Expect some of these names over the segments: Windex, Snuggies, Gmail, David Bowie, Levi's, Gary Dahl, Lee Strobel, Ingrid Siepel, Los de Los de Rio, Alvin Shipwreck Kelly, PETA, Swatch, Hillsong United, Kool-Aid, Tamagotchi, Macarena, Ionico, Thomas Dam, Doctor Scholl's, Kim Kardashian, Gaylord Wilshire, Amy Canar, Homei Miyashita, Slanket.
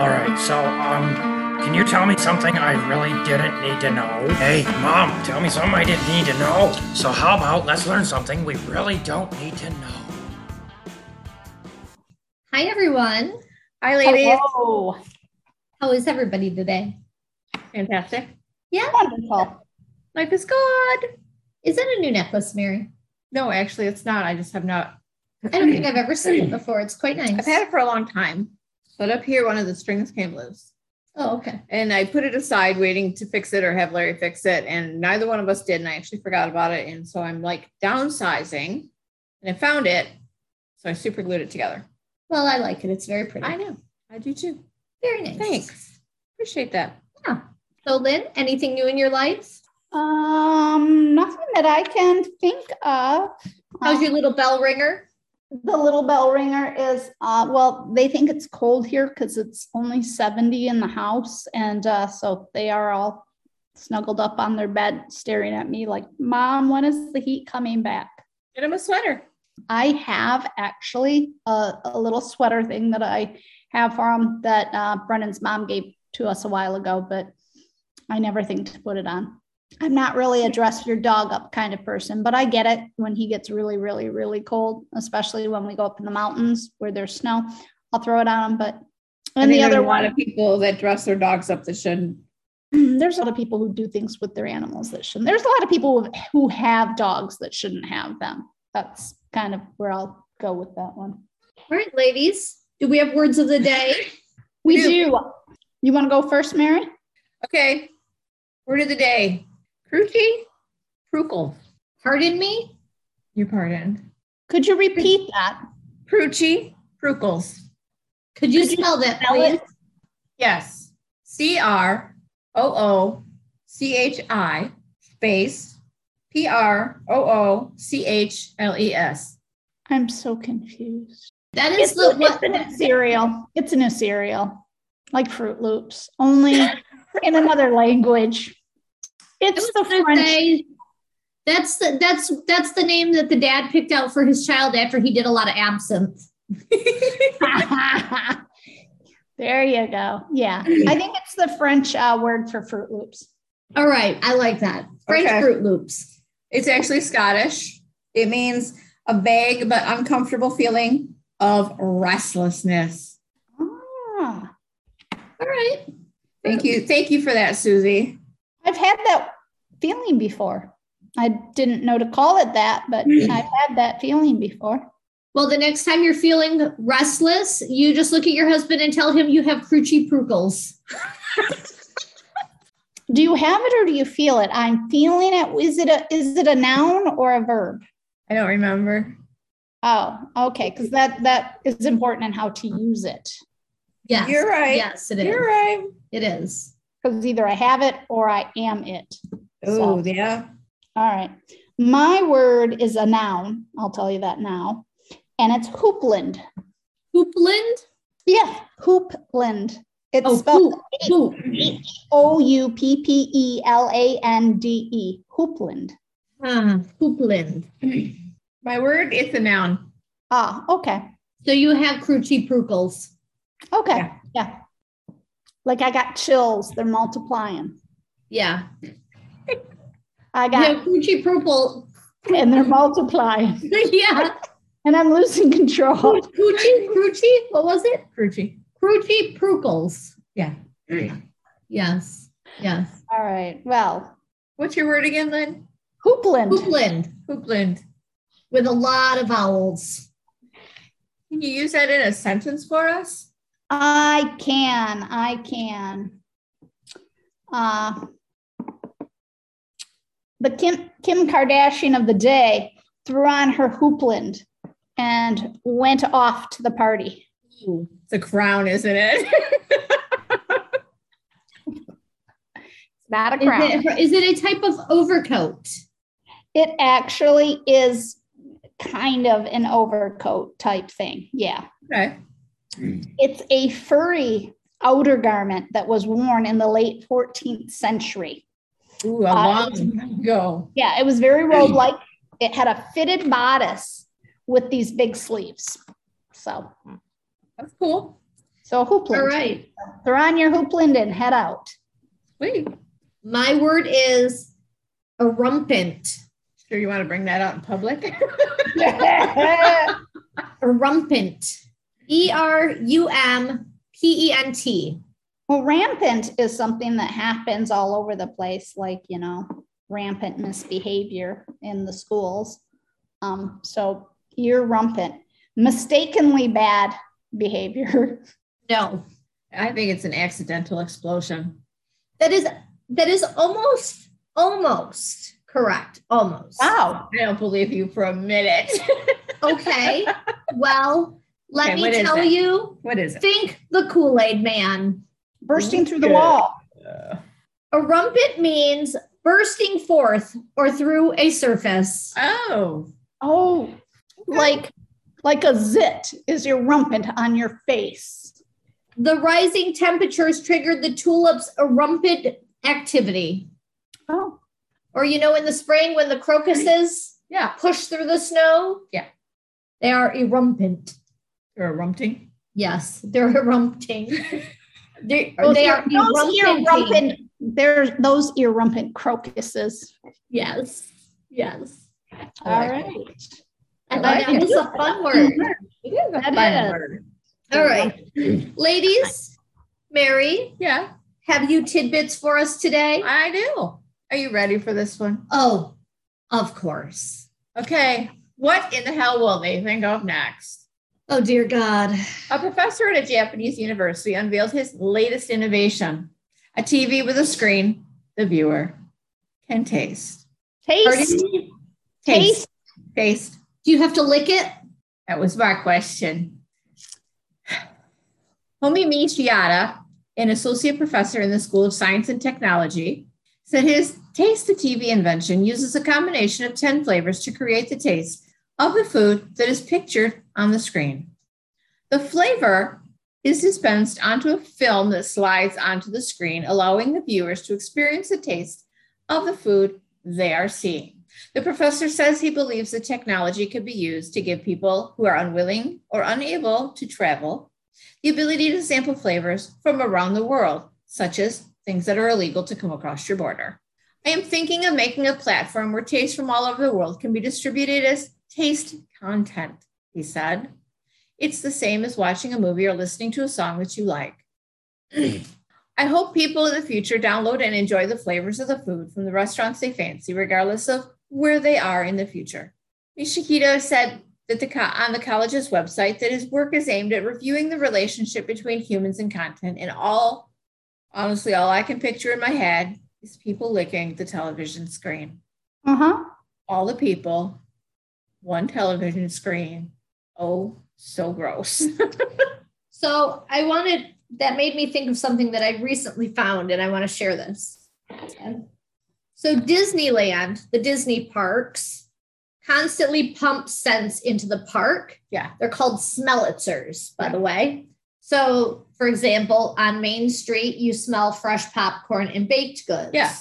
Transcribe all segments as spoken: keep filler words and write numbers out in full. Alright, so, um, can you tell me something I really didn't need to know? Hey, Mom, tell me something I didn't need to know. So how about let's learn something we really don't need to know. Hi, everyone. Hi, ladies. Hello. How is everybody today? Fantastic. Yeah. Wonderful. Life is good. Is that a new necklace, Mary? No, actually, it's not. I just have not. I don't think I've ever seen it before. It's quite nice. I've had it for a long time. But up here, one of the strings came loose. Oh, okay. And I put it aside waiting to fix it or have Larry fix it. And neither one of us did. And I actually forgot about it. And so I'm like downsizing. And I found it. So I super glued it together. Well, I like it. It's very pretty. I know. I do too. Very nice. Thanks. Appreciate that. Yeah. So Lynn, anything new in your life? Um, nothing that I can think of. How's um, your little bell ringer? The little bell ringer is, uh, well, they think it's cold here because it's only seventy in the house. And uh, so they are all snuggled up on their bed staring at me like, Mom, when is the heat coming back? Get them a sweater. I have actually a, a little sweater thing that I have um, that uh, Brennan's mom gave to us a while ago, but I never think to put it on. I'm not really a dress your dog up kind of person, but I get it when he gets really, really, really cold, especially when we go up in the mountains where there's snow. I'll throw it on him, but and the other a lot one, of people that dress their dogs up that shouldn't. There's a lot of people who do things with their animals that shouldn't. There's a lot of people who have dogs that shouldn't have them. That's kind of where I'll go with that one. All right, ladies. Do we have words of the day? We do. do. You want to go first, Mary? Okay. Word of the day. Pruchy? Pruckle. Pardon me? You pardon. Could you repeat Pruchy. that? Pruchy? Pruckles. Could you Could spell you that, spell please? It? Yes. C R O O C H I space P R O O C H L E S. I'm so confused. That is it's, the what? It's a cereal. It's a new cereal. Like Fruit Loops, only in another language. It's the French. Say, that's the that's that's the name that the dad picked out for his child after he did a lot of absinthe. There you go. Yeah, I think it's the French uh, word for Fruit Loops. All right, I like that. French okay. Fruit Loops. It's actually Scottish. It means a vague but uncomfortable feeling of restlessness. Ah, all right. Thank you. Thank you for that, Susie. I've had that feeling before. I didn't know to call it that, but I've had that feeling before. Well, the next time you're feeling restless, you just look at your husband and tell him you have crunchy pruckles. Do you have it or do you feel it? I'm feeling it. Is it a is it a noun or a verb? I don't remember. Oh, okay. Because that that is important in how to use it. Yes. You're right. Yes, it is. You're right. It is. Because either I have it or I am it. Oh, so. Yeah. All right. My word is a noun. I'll tell you that now. And it's hoopland. Hoopland? Yeah, hoopland. It's oh, spelled hoop. Hoop. O U P P E L A N D E. Hoopland. Ah, hoopland. My word, it's a noun. Ah, okay. So you have crunchy pruckles. Okay, yeah. yeah. Like I got chills. They're multiplying. Yeah. I got crunchy purple. And they're multiplying. Yeah. And I'm losing control. Crunchy, crunchy. What was it? Crunchy. Crunchy pruckles. Yeah. Mm. Yes. Yes. All right. Well. What's your word again, Lynn? Hoopland. Hoopland. Hoopland. With a lot of vowels. Can you use that in a sentence for us? I can, I can. Uh, the Kim, Kim Kardashian of the day threw on her hoopland and went off to the party. Ooh, the crown, isn't it? It's not a crown. Is it, is it a type of overcoat? It actually is kind of an overcoat type thing. Yeah. Okay. It's a furry outer garment that was worn in the late fourteenth century. Ooh, a long time ago. Yeah, it was very robe-like. It had a fitted bodice with these big sleeves. So that's cool. So hoopla. All right. Throw on your hoopland and head out. Sweet. My word is a rumpant. Sure you want to bring that out in public? Rumpant. E R U M P E N T. Well, rampant is something that happens all over the place, like, you know, rampant misbehavior in the schools. Um, so you're rumpant. Mistakenly bad behavior. No. I think it's an accidental explosion. That is that is almost, almost correct. Almost. Wow. I don't believe you for a minute. Okay. Well, let okay, me tell you. What is it? Think the Kool-Aid man. Bursting through the wall. Uh, a rumpet means bursting forth or through a surface. Oh. Oh. Okay. Like, like a zit is your rumpant on your face. The rising temperatures triggered the tulips' rumpant activity. Oh. Or, you know, in the spring when the crocuses yeah. push through the snow. Yeah. They are erumpant. They're erumpting? Yes, they're erumpting. They, oh, they are those erumpant. There's those erumpant crocuses. Yes. Yes. All right. And like that was a fun word. It is a that fun is. word. All right. Ladies, Mary. Yeah. Have you tidbits for us today? I do. Are you ready for this one? Oh, of course. Okay. What in the hell will they think of next? Oh, dear God. A professor at a Japanese university unveiled his latest innovation, a T V with a screen the viewer can taste. Taste? Taste. Taste. Taste. Do you have to lick it? That was my question. Homei Miyashita, an associate professor in the School of Science and Technology, said his taste-to-T V invention uses a combination of ten flavors to create the taste of the food that is pictured on the screen. The flavor is dispensed onto a film that slides onto the screen, allowing the viewers to experience the taste of the food they are seeing. The professor says he believes the technology could be used to give people who are unwilling or unable to travel the ability to sample flavors from around the world, such as things that are illegal to come across your border. I am thinking of making a platform where taste from all over the world can be distributed as taste content, he said. It's the same as watching a movie or listening to a song that you like. I hope people in the future download and enjoy the flavors of the food from the restaurants they fancy, regardless of where they are in the future. Miyashita said, That the co- on the college's website, that his work is aimed at reviewing the relationship between humans and content. And all, honestly, all I can picture in my head is people licking the television screen. Uh-huh. All the people, one television screen. Oh, so gross. So I wanted, that made me think of something that I recently found, and I want to share this. So Disneyland, the Disney parks, constantly pump scents into the park. Yeah. They're called smell-itzers, by yeah. the way. So, for example, on Main Street, you smell fresh popcorn and baked goods. Yeah.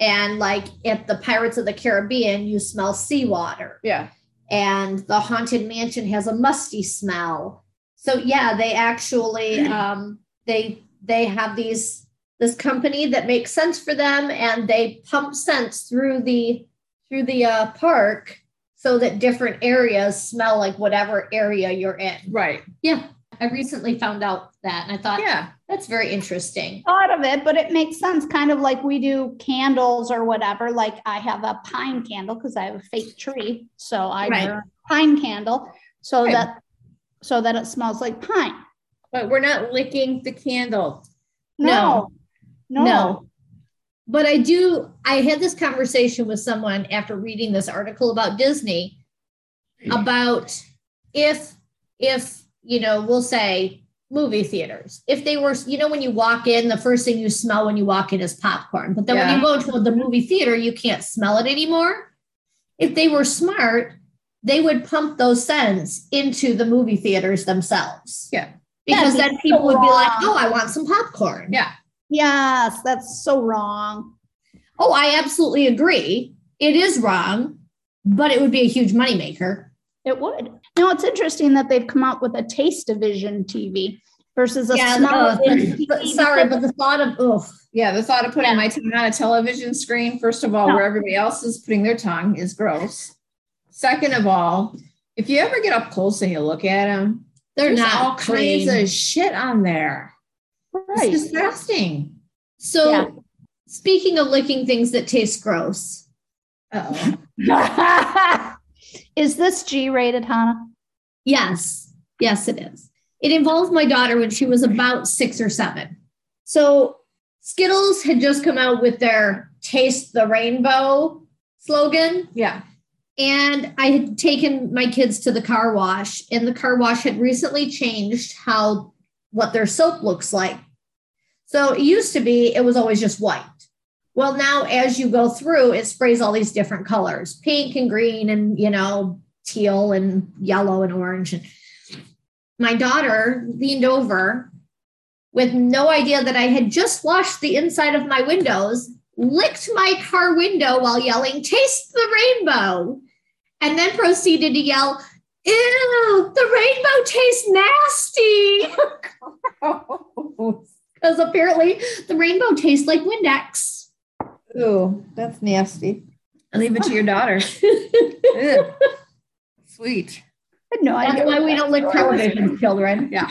And like at the Pirates of the Caribbean, you smell seawater. Yeah. And the Haunted Mansion has a musty smell. So, yeah, they actually, um, they they have these this company that makes sense for them, and they pump scents through the, through the uh, park, so that different areas smell like whatever area you're in. Right. Yeah. I recently found out that, and I thought, yeah, that's very interesting. Thought of it, but it makes sense. Kind of like we do candles or whatever. Like I have a pine candle because I have a fake tree. So I right. burn a pine candle so right. that, so that it smells like pine. But we're not licking the candle. No, no, no. no. But I do, I had this conversation with someone after reading this article about Disney, about if, if, you know, we'll say movie theaters, if they were, you know, when you walk in, the first thing you smell when you walk in is popcorn. But then yeah. when you go to the movie theater, you can't smell it anymore. If they were smart, they would pump those scents into the movie theaters themselves. Yeah. Because That'd then be people so would wrong. be like, oh, I want some popcorn. Yeah. Yes, that's so wrong. Oh, I absolutely agree. It is wrong, but it would be a huge moneymaker. It would. Now, it's interesting that they've come out with a taste division T V. versus a yeah, small. No, sorry, but the thought of oof. Yeah, the thought of putting yeah. my tongue on a television screen, first of all, no. where everybody else is putting their tongue is gross. Second of all, if you ever get up close and you look at them, there's not all clean. kinds of shit on there. Right. It's disgusting. So yeah. speaking of licking things that taste gross. Uh-oh. Is this G-rated, Hannah? Yes. Yes, it is. It involved my daughter when she was about six or seven. So Skittles had just come out with their Taste the Rainbow slogan. Yeah. And I had taken my kids to the car wash, and the car wash had recently changed how what their soap looks like. So it used to be, it was always just white. Well, now as you go through, it sprays all these different colors, pink and green and, you know, teal and yellow and orange. And my daughter leaned over with no idea that I had just washed the inside of my windows, licked my car window while yelling, "Taste the rainbow," and then proceeded to yell, "Ew, the rainbow tastes nasty." Because apparently the rainbow tastes like Windex. Ooh, that's nasty. I leave it to your daughter. Sweet. I had no that's idea why we don't lick television, children. Yeah.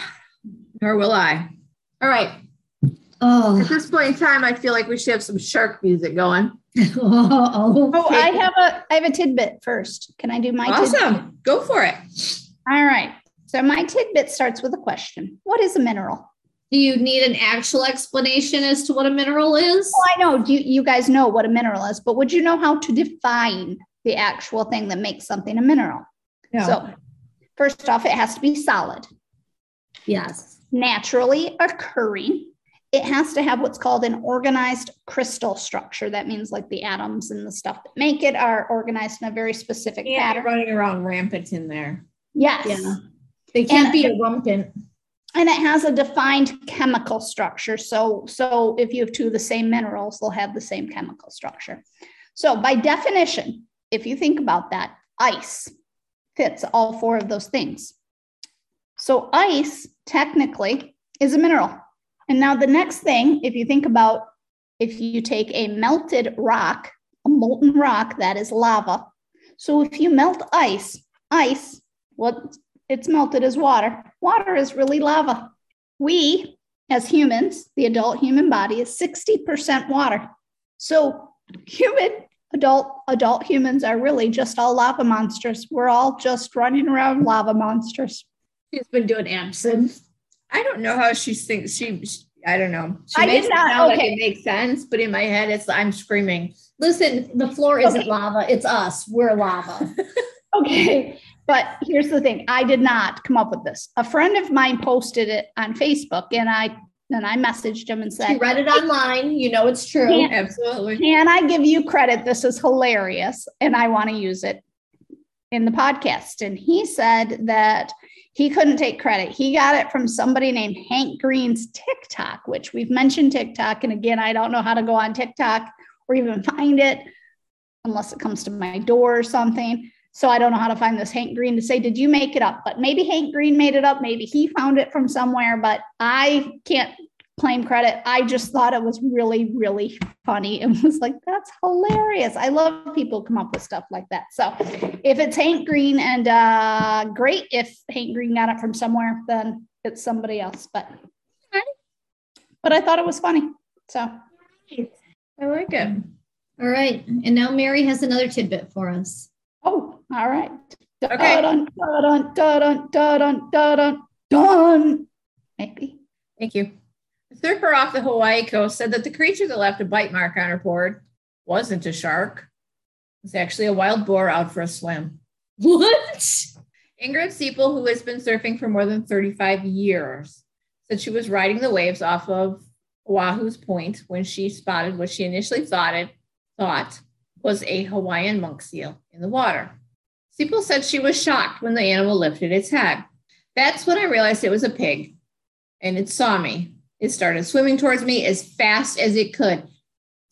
Nor will I. All right. Oh. At this point in time, I feel like we should have some shark music going. oh, oh, I have a I have a tidbit first. Can I do my awesome. tidbit? Awesome. Go for it. All right. So my tidbit starts with a question. What is a mineral? Do you need an actual explanation as to what a mineral is? Oh, I know. Do you, you guys know what a mineral is, but would you know how to define the actual thing that makes something a mineral? No. So first off, it has to be solid. Yes. Naturally occurring. It has to have what's called an organized crystal structure. That means like the atoms and the stuff that make it are organized in a very specific yeah, pattern. Running around rampant in there. Yes. Yeah. They can't and, be a rumpkin. And it has a defined chemical structure. So, so if you have two of the same minerals, they'll have the same chemical structure. So by definition, if you think about that, ice fits all four of those things. So ice technically is a mineral. And now the next thing, if you think about, if you take a melted rock, a molten rock, that is lava. So if you melt ice, ice, what it's melted is water. Water is really lava. We, as humans, the adult human body is sixty percent water. So human, adult, adult humans are really just all lava monsters. We're all just running around lava monsters. She's been doing absinthe. I don't know how she thinks she, she I don't know. She I makes did not, it sound okay. like it makes sense, but in my head, it's, I'm screaming. Listen, the floor isn't okay. lava. It's us. We're lava. Okay. But here's the thing. I did not come up with this. A friend of mine posted it on Facebook and I, and I messaged him and said, you read it online. You know, it's true. Can, Absolutely. Can I give you credit? This is hilarious. And I want to use it in the podcast. And he said that he couldn't take credit. He got it from somebody named Hank Green's TikTok, which we've mentioned TikTok. And again, I don't know how to go on TikTok or even find it unless it comes to my door or something. So I don't know how to find this Hank Green to say, did you make it up? But maybe Hank Green made it up. Maybe he found it from somewhere, but I can't claim credit. I just thought it was really, really funny and was like, that's hilarious. I love people come up with stuff like that. So if it's Hank Green and uh, great, if Hank Green got it from somewhere, then it's somebody else. But, but I thought it was funny. So I like it. All right. And now Mary has another tidbit for us. Oh, all right. Okay. Dun, dun, dun, dun, dun, dun. Maybe. Thank you. The surfer off the Hawaii coast said that the creature that left a bite mark on her board wasn't a shark. It was actually a wild boar out for a swim. What? Ingrid Siepel, who has been surfing for more than thirty-five years, said she was riding the waves off of Oahu's point when she spotted what she initially thought it thought was a Hawaiian monk seal in the water. Siepel said she was shocked when the animal lifted its head. That's when I realized it was a pig, and it saw me. It started swimming towards me as fast as it could.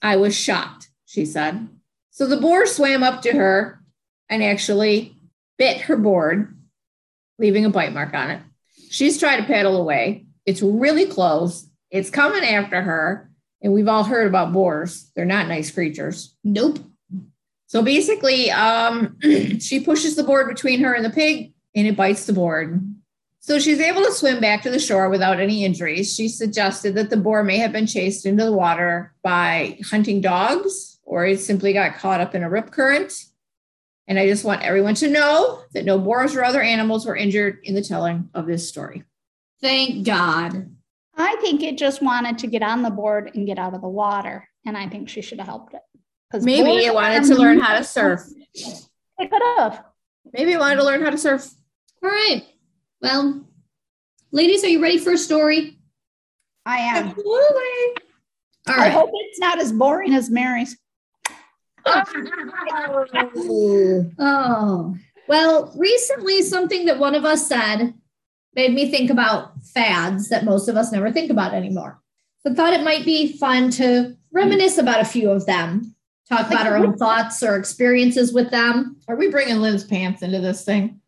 I was shocked, she said. So the boar swam up to her and actually bit her board, leaving a bite mark on it. She's tried to paddle away, It's really close. It's coming after her. And we've all heard about boars. They're not nice creatures. Nope. So basically, um, she pushes the board between her and the pig, and it bites the board. So she's able to swim back to the shore without any injuries. She suggested that the boar may have been chased into the water by hunting dogs, or it simply got caught up in a rip current. And I just want everyone to know that no boars or other animals were injured in the telling of this story. Thank God. I think it just wanted to get on the board and get out of the water. And I think she should have helped it. Maybe it wanted to learn how to surf. It could have. Maybe it wanted to learn how to surf. All right. Well, ladies, are you ready for a story? I am. Absolutely. All right. I hope it's not as boring as Mary's. Oh. Oh. Well, recently something that one of us said made me think about fads that most of us never think about anymore. So I thought it might be fun to reminisce about a few of them, talk about our own thoughts or experiences with them. Are we bringing Lynn's pants into this thing?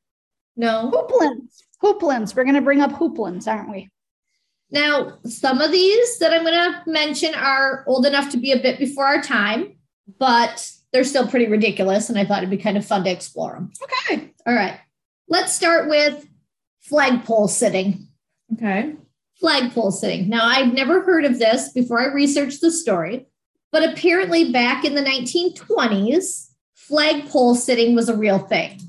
No. Hooplins. Hooplins. We're going to bring up hooplins, aren't we? Now, some of these that I'm going to mention are old enough to be a bit before our time, but they're still pretty ridiculous, and I thought it'd be kind of fun to explore them. Okay. All right. Let's start with flagpole sitting. Okay. Flagpole sitting. Now, I'd never heard of this before I researched the story, but apparently back in the nineteen twenties, flagpole sitting was a real thing.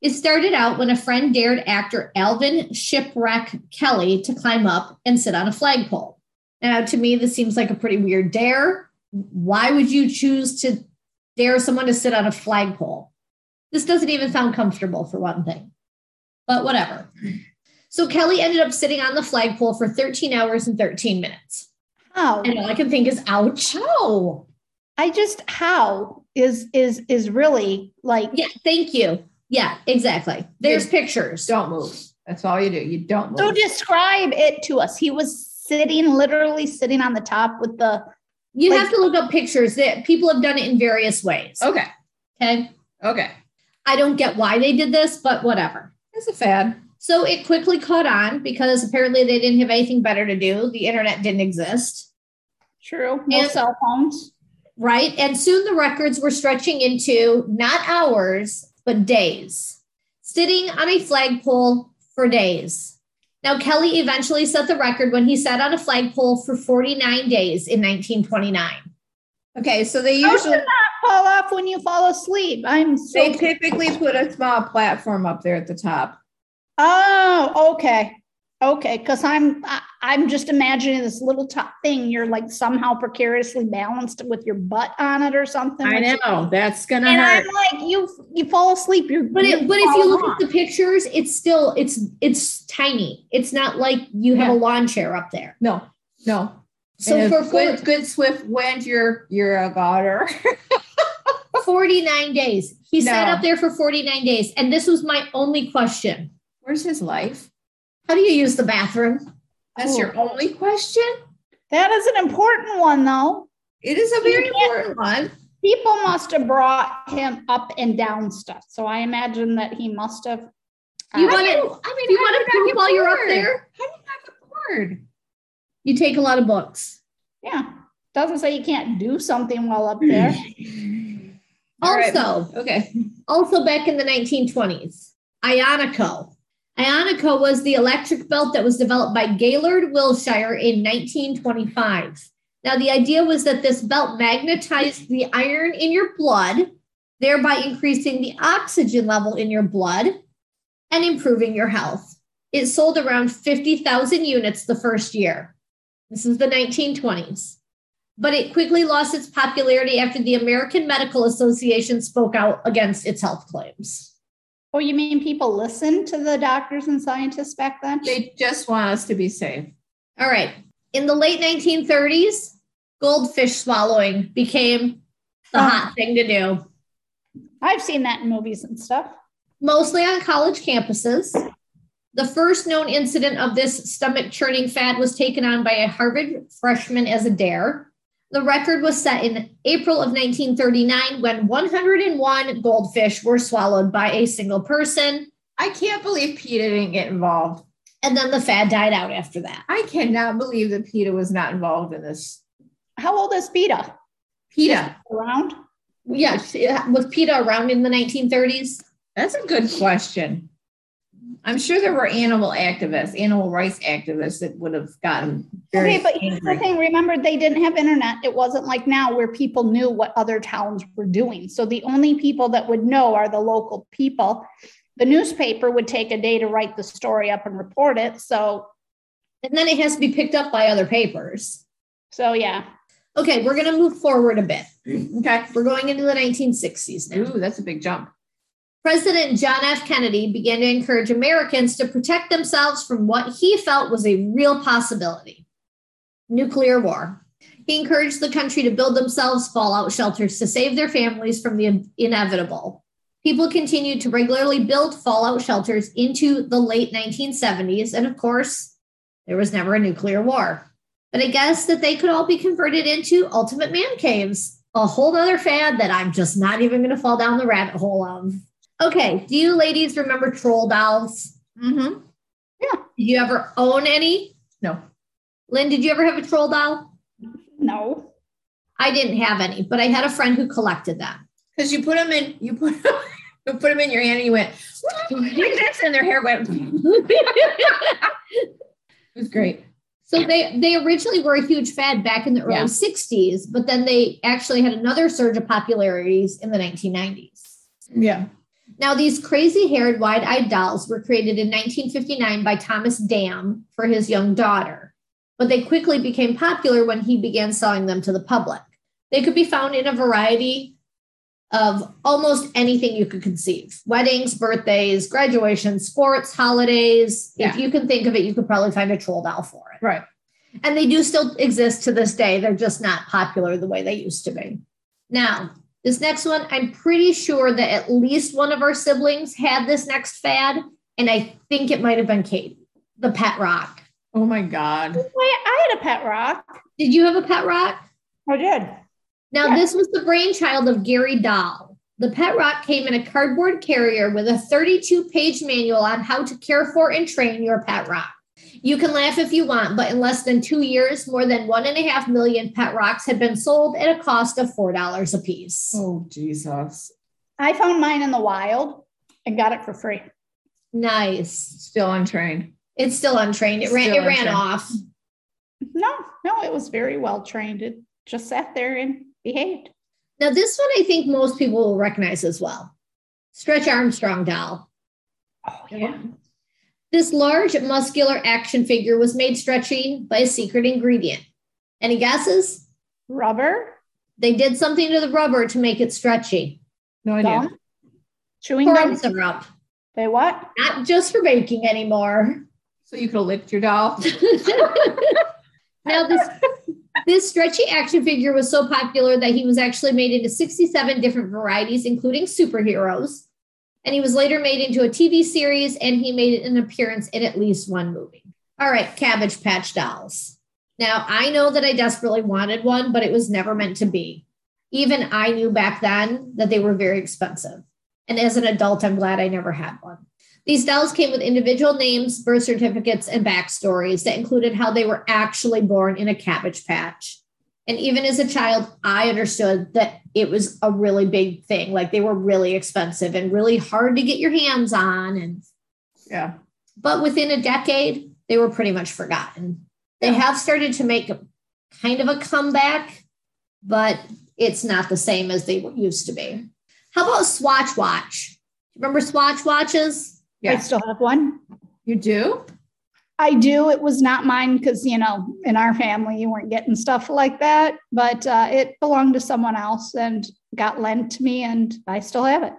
It started out when a friend dared actor Alvin Shipwreck Kelly to climb up and sit on a flagpole. Now, to me, this seems like a pretty weird dare. Why would you choose to dare someone to sit on a flagpole? This doesn't even sound comfortable, for one thing, but whatever. So Kelly ended up sitting on the flagpole for thirteen hours and thirteen minutes. How? And all I can think is, ouch. How? I just, how is, is, is really like. Yeah, thank you. Yeah, exactly. There's you, pictures. Don't move. That's all you do. You don't move. So describe it to us. He was sitting, literally sitting on the top with the. You like, have to look up pictures. That people have done it in various ways. Okay. Okay. Okay. I don't get why they did this, but whatever. It's a fad. So it quickly caught on because apparently they didn't have anything better to do. The internet didn't exist. True. No and, cell phones. Right. And soon the records were stretching into not hours, but days, sitting on a flagpole for days. Now, Kelly eventually set the record when he sat on a flagpole for forty-nine days in nineteen twenty-nine. Okay, so they usually... How should that fall off when you fall asleep? I'm so... They typically put a small platform up there at the top. Oh, okay. Okay, because I'm I'm just imagining this little top thing. You're like somehow precariously balanced with your butt on it or something. I know you, that's gonna. And hurt. I'm like, you you fall asleep. You're but it, you but if you look off. At the pictures, it's still it's it's tiny. It's not like you have yeah. a lawn chair up there. No, no. So and for good, four, good swift wind, you're you're a goddard. forty-nine days. He no. sat up there for forty-nine days, and this was my only question. Where's his life? How do you use the bathroom? That's Ooh. Your only question? That is an important one, though. It is a very important one. People must have brought him up and down stuff. So I imagine that he must have. You uh, want to, I mean, you want to poop while you're up there? How do you not get bored? You take a lot of books. Yeah. Doesn't say you can't do something while up there. Also, right. okay. Also back in the nineteen twenties, Ionico. Ionico was the electric belt that was developed by Gaylord Wilshire in nineteen twenty-five. Now, the idea was that this belt magnetized the iron in your blood, thereby increasing the oxygen level in your blood and improving your health. It sold around fifty thousand units the first year. This is the nineteen twenties. But it quickly lost its popularity after the American Medical Association spoke out against its health claims. Oh, you mean people listened to the doctors and scientists back then? They just want us to be safe. All right. In the late nineteen thirties, goldfish swallowing became the oh. hot thing to do. I've seen that in movies and stuff. Mostly on college campuses. The first known incident of this stomach-churning fad was taken on by a Harvard freshman as a dare. The record was set in April of nineteen thirty-nine when one hundred one goldfish were swallowed by a single person. I can't believe PETA didn't get involved. And then the fad died out after that. I cannot believe that PETA was not involved in this. How old is PETA? PETA. Around? Yeah. Was PETA around in the nineteen thirties? That's a good question. I'm sure there were animal activists, animal rights activists that would have gotten very okay, but here's the thing. Remember, they didn't have internet. It wasn't like now where people knew what other towns were doing. So the only people that would know are the local people. The newspaper would take a day to write the story up and report it. So, and then it has to be picked up by other papers. So, yeah. Okay, we're going to move forward a bit. Okay, we're going into the nineteen sixties now. Ooh, that's a big jump. President John F. Kennedy began to encourage Americans to protect themselves from what he felt was a real possibility, nuclear war. He encouraged the country to build themselves fallout shelters to save their families from the inevitable. People continued to regularly build fallout shelters into the late nineteen seventies, and of course, there was never a nuclear war. But I guess that they could all be converted into ultimate man caves, a whole other fad that I'm just not even going to fall down the rabbit hole of. Okay, do you ladies remember troll dolls? Mm-hmm. Yeah. Did you ever own any? No. Lynn, did you ever have a troll doll? No. I didn't have any, but I had a friend who collected them. Because you put them in, you put, you put them in your hand and you went, like this, and their hair went. It was great. So they, they originally were a huge fad back in the early yeah. sixties, but then they actually had another surge of popularities in the nineteen nineties. Yeah. Now, these crazy-haired, wide-eyed dolls were created in nineteen fifty-nine by Thomas Dam for his young daughter, but they quickly became popular when he began selling them to the public. They could be found in a variety of almost anything you could conceive. Weddings, birthdays, graduations, sports, holidays. Yeah. If you can think of it, you could probably find a troll doll for it. Right. And they do still exist to this day. They're just not popular the way they used to be. Now, this next one, I'm pretty sure that at least one of our siblings had this next fad, and I think it might have been Kate, the pet rock. Oh, my God. Wait, I had a pet rock. Did you have a pet rock? I did. Now, yeah. This was the brainchild of Gary Dahl. The pet rock came in a cardboard carrier with a thirty-two page manual on how to care for and train your pet rock. You can laugh if you want, but in less than two years, more than one and a half million pet rocks had been sold at a cost of four dollars a piece. Oh, Jesus. I found mine in the wild and got it for free. Nice. Still untrained. It's still untrained. It ran, it ran off. No, no, it was very well trained. It just sat there and behaved. Now, this one I think most people will recognize as well. Stretch Armstrong doll. Oh, yeah. This large, muscular action figure was made stretchy by a secret ingredient. Any guesses? Rubber? They did something to the rubber to make it stretchy. No idea. Gum? Chewing gum? Corn syrup. They what? Not just for baking anymore. So you could have licked your doll. Now, this, this stretchy action figure was so popular that he was actually made into sixty-seven different varieties, including superheroes. And he was later made into a T V series, and he made an appearance in at least one movie. All right, Cabbage Patch dolls. Now, I know that I desperately wanted one, but it was never meant to be. Even I knew back then that they were very expensive. And as an adult, I'm glad I never had one. These dolls came with individual names, birth certificates, and backstories that included how they were actually born in a cabbage patch. And even as a child, I understood that it was a really big thing. Like they were really expensive and really hard to get your hands on. And yeah, but within a decade, they were pretty much forgotten. They yeah. have started to make a, kind of a comeback, but it's not the same as they used to be. How about Swatch Watch? Remember Swatch Watches? Yeah. I still have one. You do? I do. It was not mine because, you know, in our family, you weren't getting stuff like that, but uh, it belonged to someone else and got lent to me, and I still have it.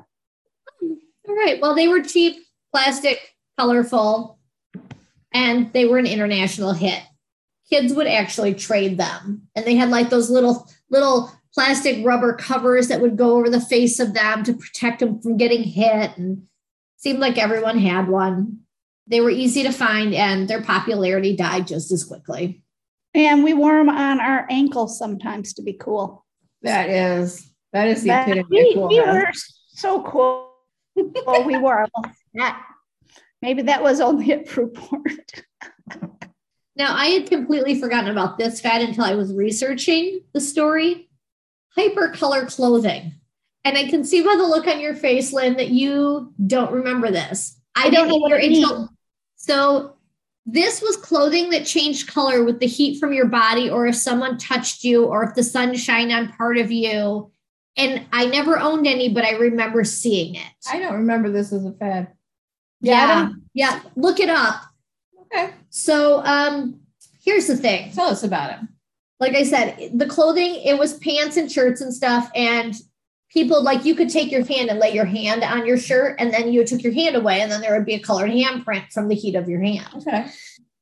All right. Well, they were cheap, plastic, colorful, and they were an international hit. Kids would actually trade them, and they had like those little, little plastic rubber covers that would go over the face of them to protect them from getting hit, and seemed like everyone had one. They were easy to find, and their popularity died just as quickly. And we wore them on our ankles sometimes to be cool. That is, that is the epitome of cool. We were so cool. Oh, we wore them. Maybe that was on the hip report. Now, I had completely forgotten about this fad until I was researching the story. Hypercolor clothing. And I can see by the look on your face, Lynn, that you don't remember this. I, I don't know what it means. So this was clothing that changed color with the heat from your body, or if someone touched you, or if the sun shined on part of you. And I never owned any, but I remember seeing it. I don't remember this as a fad. Yeah. Yeah. yeah. Look it up. Okay. So um, here's the thing. Tell us about it. Like I said, the clothing, it was pants and shirts and stuff. And people, like, you could take your hand and lay your hand on your shirt, and then you took your hand away, and then there would be a colored handprint from the heat of your hand. Okay.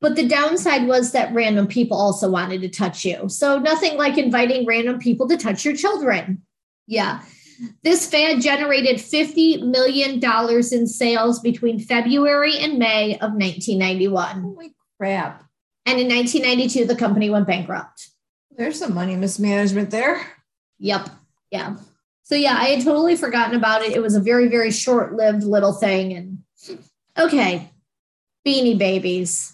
But the downside was that random people also wanted to touch you. So nothing like inviting random people to touch your children. Yeah. This fad generated fifty million dollars in sales between February and May of nineteen ninety-one. Holy crap. And in nineteen ninety-two, the company went bankrupt. There's some money mismanagement there. Yep. Yeah. So yeah, I had totally forgotten about it. It was a very, very short-lived little thing. And okay. Beanie Babies.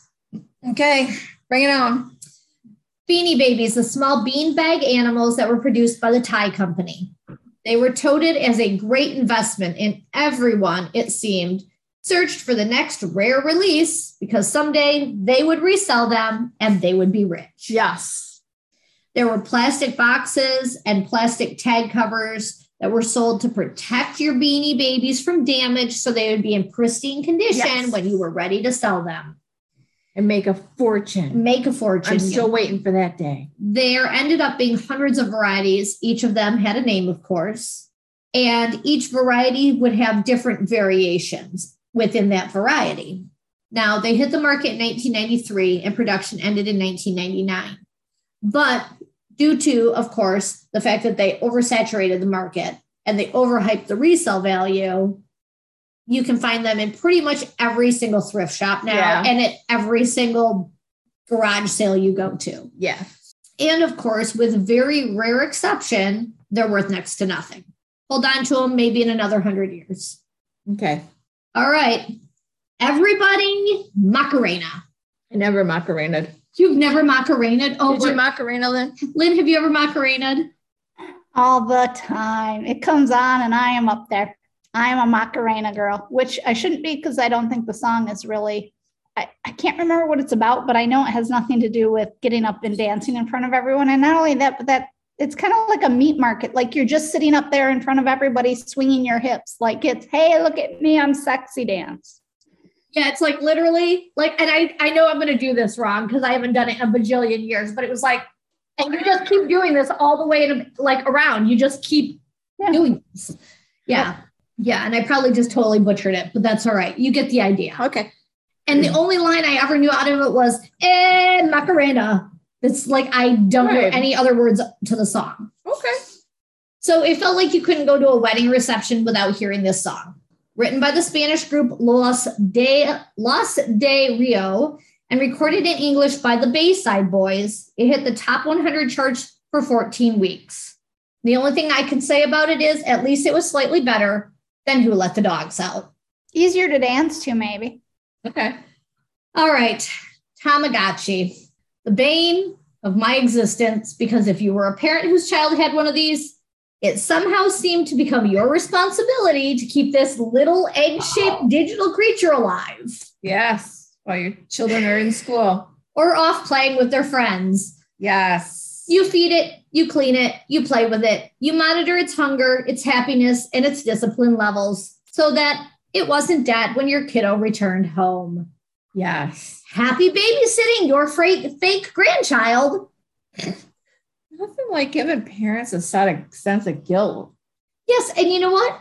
Okay. Bring it on. Beanie Babies, the small beanbag animals that were produced by the Thai company. They were touted as a great investment, and everyone, it seemed, searched for the next rare release because someday they would resell them and they would be rich. Yes. There were plastic boxes and plastic tag covers that were sold to protect your Beanie Babies from damage so they would be in pristine condition yes. when you were ready to sell them. And make a fortune. Make a fortune. I'm still waiting for that day. There ended up being hundreds of varieties. Each of them had a name, of course. And each variety would have different variations within that variety. Now, they hit the market in nineteen ninety-three and production ended in nineteen ninety-nine. But due to, of course, the fact that they oversaturated the market and they overhyped the resale value, you can find them in pretty much every single thrift shop now yeah. and at every single garage sale you go to. Yeah. And of course, with very rare exception, they're worth next to nothing. Hold on to them maybe in another hundred years. Okay. All right. Everybody Macarena. I never Macarena'd. You've never Macarena'd? Oh, did you Macarena, Lynn? Lynn, have you ever Macarena'd? All the time. It comes on and I am up there. I am a Macarena girl, which I shouldn't be because I don't think the song is really, I, I can't remember what it's about, but I know it has nothing to do with getting up and dancing in front of everyone. And not only that, but that it's kind of like a meat market. Like you're just sitting up there in front of everybody swinging your hips. Like it's, hey, look at me, I'm sexy dance. Yeah, it's like literally like, and I, I know I'm going to do this wrong because I haven't done it in a bajillion years, but it was like, and you just keep doing this all the way to like around. You just keep yeah. doing this. Yeah. Yep. Yeah, and I probably just totally butchered it, but that's all right. You get the idea. Okay. And the only line I ever knew out of it was, eh, Macarena. It's like I don't right. know any other words to the song. Okay. So it felt like you couldn't go to a wedding reception without hearing this song. Written by the Spanish group Los de Los de Rio and recorded in English by the Bayside Boys, it hit the top one hundred charts for fourteen weeks. The only thing I can say about it is at least it was slightly better. Then who let the dogs out? Easier to dance to, maybe. Okay. All right. Tamagotchi, the bane of my existence, because if you were a parent whose child had one of these, it somehow seemed to become your responsibility to keep this little egg-shaped oh. digital creature alive. Yes. While your children are in school. Or off playing with their friends. Yes. You feed it. You clean it, you play with it, you monitor its hunger, its happiness, and its discipline levels so that it wasn't dead when your kiddo returned home. Yes. Happy babysitting your fake grandchild. Nothing like giving parents a sense of guilt. Yes, and you know what?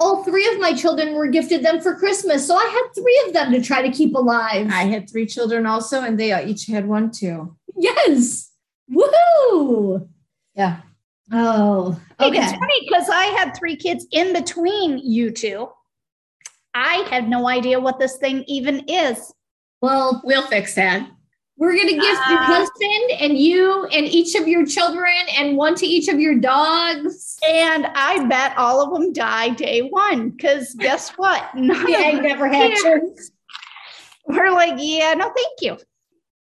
All three of my children were gifted them for Christmas, so I had three of them to try to keep alive. I had three children also, and they each had one too. Yes. Woohoo! Yeah. Oh, okay. It's funny because I had three kids in between you two. I have no idea what this thing even is. Well, we'll fix that. We're going to give uh, your husband and you and each of your children and one to each of your dogs. And I bet all of them die day one, because guess what? None yeah, of them never had kids. We're like, yeah, no, thank you.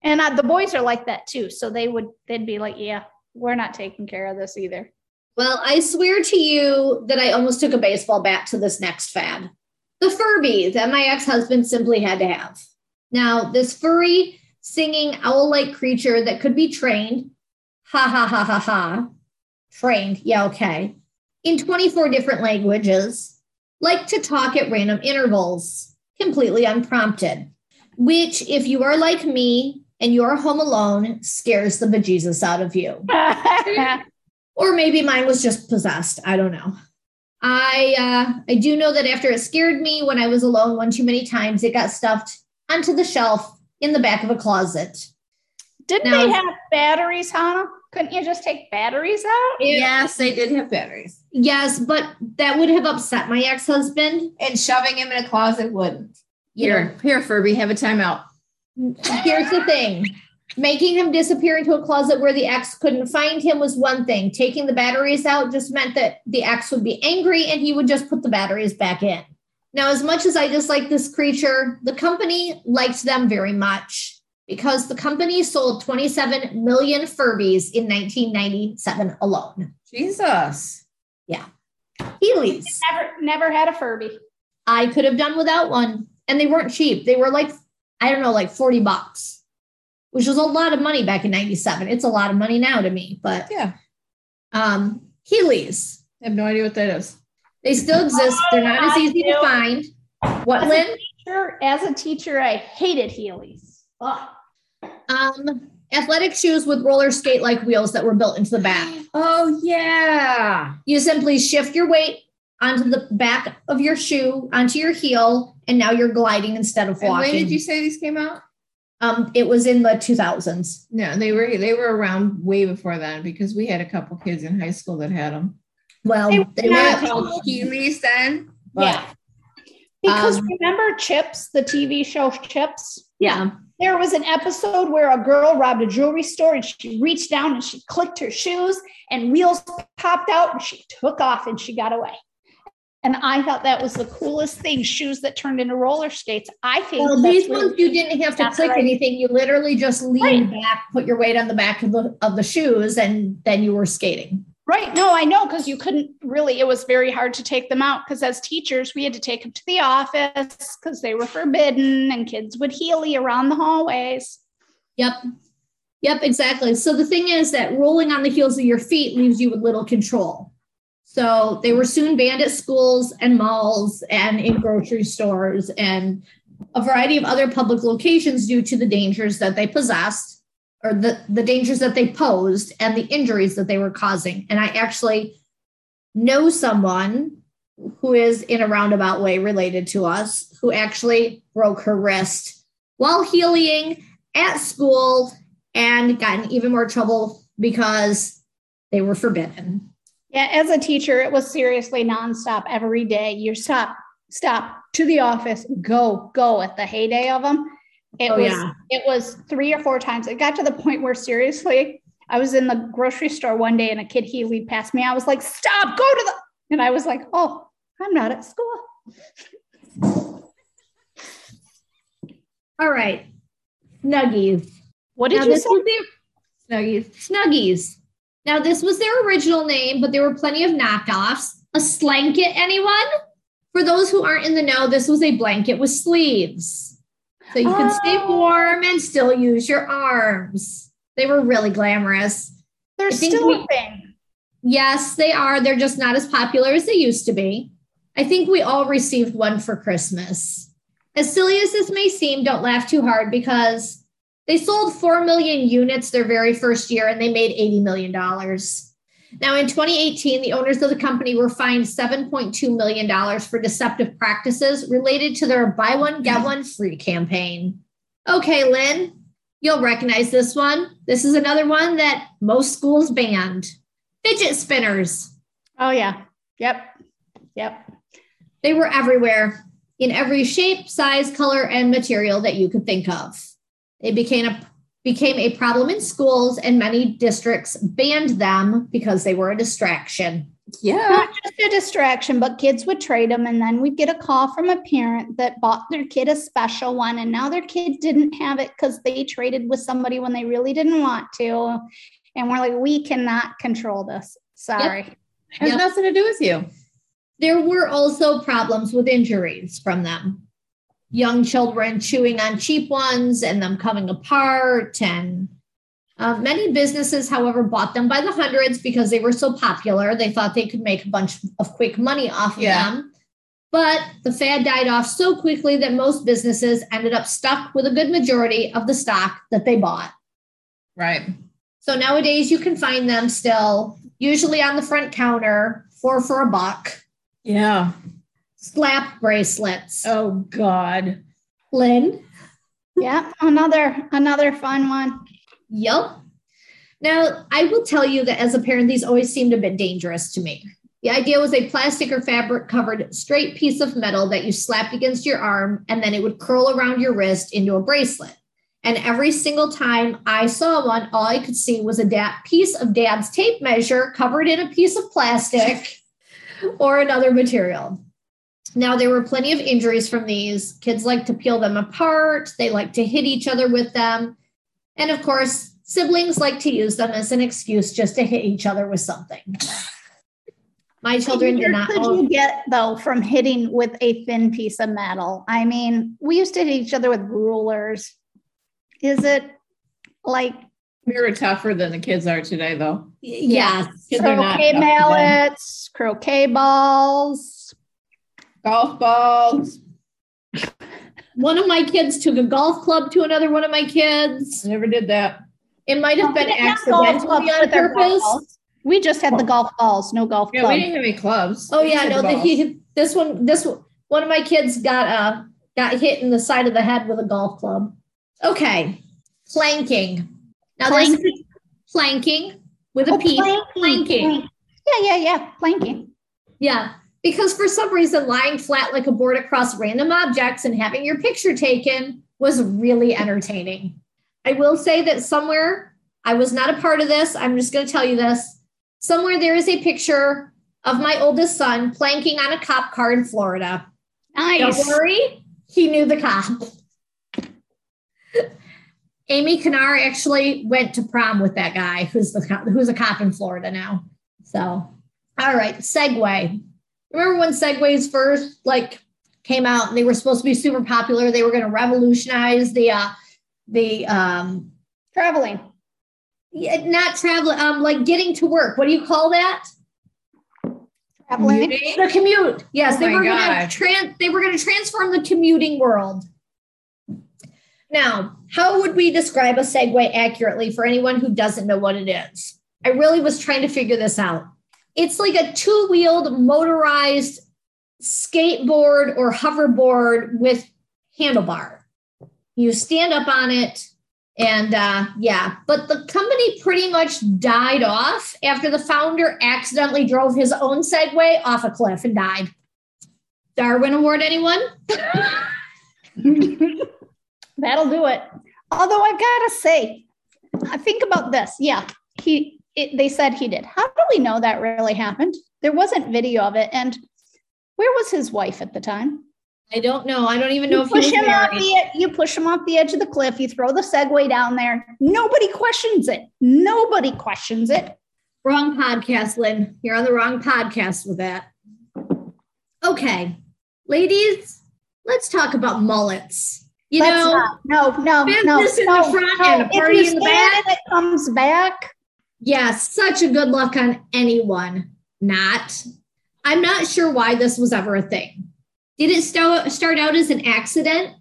And uh, the boys are like that too. So they would, they'd be like, yeah, we're not taking care of this either. Well, I swear to you that I almost took a baseball bat to this next fad. The Furby that my ex-husband simply had to have. Now, this furry, singing owl-like creature that could be trained, ha ha ha ha ha, trained, yeah, okay, in twenty-four different languages, like to talk at random intervals, completely unprompted, which, if you are like me and you're home alone, scares the bejesus out of you. Or maybe mine was just possessed. I don't know. I uh, I do know that after it scared me when I was alone one too many times, it got stuffed onto the shelf in the back of a closet. Didn't now, they have batteries, Hannah? Couldn't you just take batteries out? Yes, they did have batteries. Yes, but that would have upset my ex-husband. And shoving him in a closet wouldn't. Here, here, Furby, have a timeout. Here's the thing. Making him disappear into a closet where the ex couldn't find him was one thing. Taking the batteries out just meant that the ex would be angry and he would just put the batteries back in. Now, as much as I dislike this creature, the company liked them very much because the company sold twenty-seven million Furbies in nineteen ninety-seven alone. Jesus. Yeah. Heelys. Never, never had a Furby. I could have done without one. And they weren't cheap. They were like, I don't know, like forty bucks, which was a lot of money back in ninety-seven. It's a lot of money now to me, but yeah. Um, Heelys. I have no idea what that is. They still exist. They're not as easy to find. What, Lynn? As a teacher, as a teacher I hated Heelys. Oh. Um, athletic shoes with roller skate-like wheels that were built into the back. Oh, yeah. You simply shift your weight onto the back of your shoe, onto your heel, and now you're gliding instead of walking. And when did you say these came out? Um, it was in the two thousands. No, they were they were around way before then because we had a couple kids in high school that had them. Well, they, they were called Heelys then. But, yeah. Because um, remember Chips, the T V show Chips? Yeah. There was an episode where a girl robbed a jewelry store and she reached down and she clicked her shoes and wheels popped out and she took off and she got away. And I thought that was the coolest thing, shoes that turned into roller skates. I think well, these really ones you didn't have to click right. anything. You literally just leaned right. back, put your weight on the back of the of the shoes, and then you were skating. Right. No, I know, because you couldn't really, it was very hard to take them out because as teachers, we had to take them to the office because they were forbidden and kids would Heely around the hallways. Yep. Yep, exactly. So the thing is that rolling on the heels of your feet leaves you with little control. So they were soon banned at schools and malls and in grocery stores and a variety of other public locations due to the dangers that they possessed. Or the, the dangers that they posed and the injuries that they were causing. And I actually know someone who is in a roundabout way related to us who actually broke her wrist while Heelying at school and got in even more trouble because they were forbidden. Yeah, as a teacher, it was seriously nonstop every day. You stop, stop to the office, go, go at the heyday of them. It oh, was yeah. it was three or four times. It got to the point where, seriously, I was in the grocery store one day and a kid Heely passed me. I was like, stop, go to the... And I was like, oh, I'm not at school. All right. Snuggies. What did now, you say? Their... Snuggies. Snuggies. Now, this was their original name, but there were plenty of knockoffs. A Slanket, anyone? For those who aren't in the know, this was a blanket with sleeves. So you could stay warm and still use your arms. They were really glamorous. They're still we, a thing. Yes, they are. They're just not as popular as they used to be. I think we all received one for Christmas. As silly as this may seem, don't laugh too hard because they sold four million units their very first year and they made eighty million dollars. Now, in twenty eighteen, the owners of the company were fined seven point two million dollars for deceptive practices related to their buy one, get one free campaign. Okay, Lynn, you'll recognize this one. This is another one that most schools banned. Fidget spinners. Oh, yeah. Yep. Yep. They were everywhere in every shape, size, color, and material that you could think of. They became a became a problem in schools, and many districts banned them because they were a distraction. Yeah. Not just a distraction, but kids would trade them. And then we'd get a call from a parent that bought their kid a special one. And now their kid didn't have it because they traded with somebody when they really didn't want to. And we're like, we cannot control this. Sorry. Yep. Has yep. nothing to do with you. There were also problems with injuries from them. Young children chewing on cheap ones and them coming apart. And uh, many businesses, however, bought them by the hundreds because they were so popular. They thought they could make a bunch of quick money off of yeah. them. But the fad died off so quickly that most businesses ended up stuck with a good majority of the stock that they bought. Right. So nowadays you can find them still, usually on the front counter, four for a buck. Yeah. Slap bracelets. Oh, God. Lynn? Yeah, another another fun one. Yup. Now, I will tell you that as a parent, these always seemed a bit dangerous to me. The idea was a plastic or fabric-covered straight piece of metal that you slapped against your arm, and then it would curl around your wrist into a bracelet. And every single time I saw one, all I could see was a da- piece of Dad's tape measure covered in a piece of plastic or another material. Now, there were plenty of injuries from these. Kids like to peel them apart. They like to hit each other with them. And of course, siblings like to use them as an excuse just to hit each other with something. My children did not. What did you get, though, from hitting with a thin piece of metal? I mean, we used to hit each other with rulers. Is it like... We were tougher than the kids are today, though. Yes. yes. Croquet mallets, croquet balls. Golf balls. One of my kids took a golf club to another one of my kids. Never did that. It might have been accidentally on purpose. We just had the golf balls, no golf clubs. Yeah, we didn't have any clubs. Oh yeah, no. The, he, this one, this one, one of my kids got uh got hit in the side of the head with a golf club. Okay, planking. Now there's planking with a P. Planking. Yeah, yeah, yeah. Planking. Yeah. Because for some reason, lying flat like a board across random objects and having your picture taken was really entertaining. I will say that somewhere, I was not a part of this. I'm just going to tell you this. Somewhere there is a picture of my oldest son planking on a cop car in Florida. Nice. Don't worry, he knew the cop. Amy Canar actually went to prom with that guy who's the who's a cop in Florida now. So, all right, Segway. Remember when Segways first like came out and they were supposed to be super popular? They were going to revolutionize the uh, the um, traveling, yeah, not traveling, um, like getting to work. What do you call that? Traveling, commuting? The commute. Yes, oh they were going to trans. They were going to transform the commuting world. Now, how would we describe a Segway accurately for anyone who doesn't know what it is? I really was trying to figure this out. It's like a two-wheeled motorized skateboard or hoverboard with handlebar. You stand up on it and uh, yeah, but the company pretty much died off after the founder accidentally drove his own Segway off a cliff and died. Darwin Award, anyone? That'll do it. Although I've got to say, think about this. Yeah, he... It, they said he did. How do we know that really happened? There wasn't video of it. And where was his wife at the time? I don't know. I don't even know you if push he was him off the, You push him off the edge of the cliff. You throw the Segway down there. Nobody questions it. Nobody questions it. Wrong podcast, Lynn. You're on the wrong podcast with that. Okay. Ladies, let's talk about mullets. You let's know, not. no, no, business no, in no, the front no, and a party in the back. It comes back. Yes, yeah, such a good luck on anyone. Not. I'm not sure why this was ever a thing. Did it st- start out as an accident?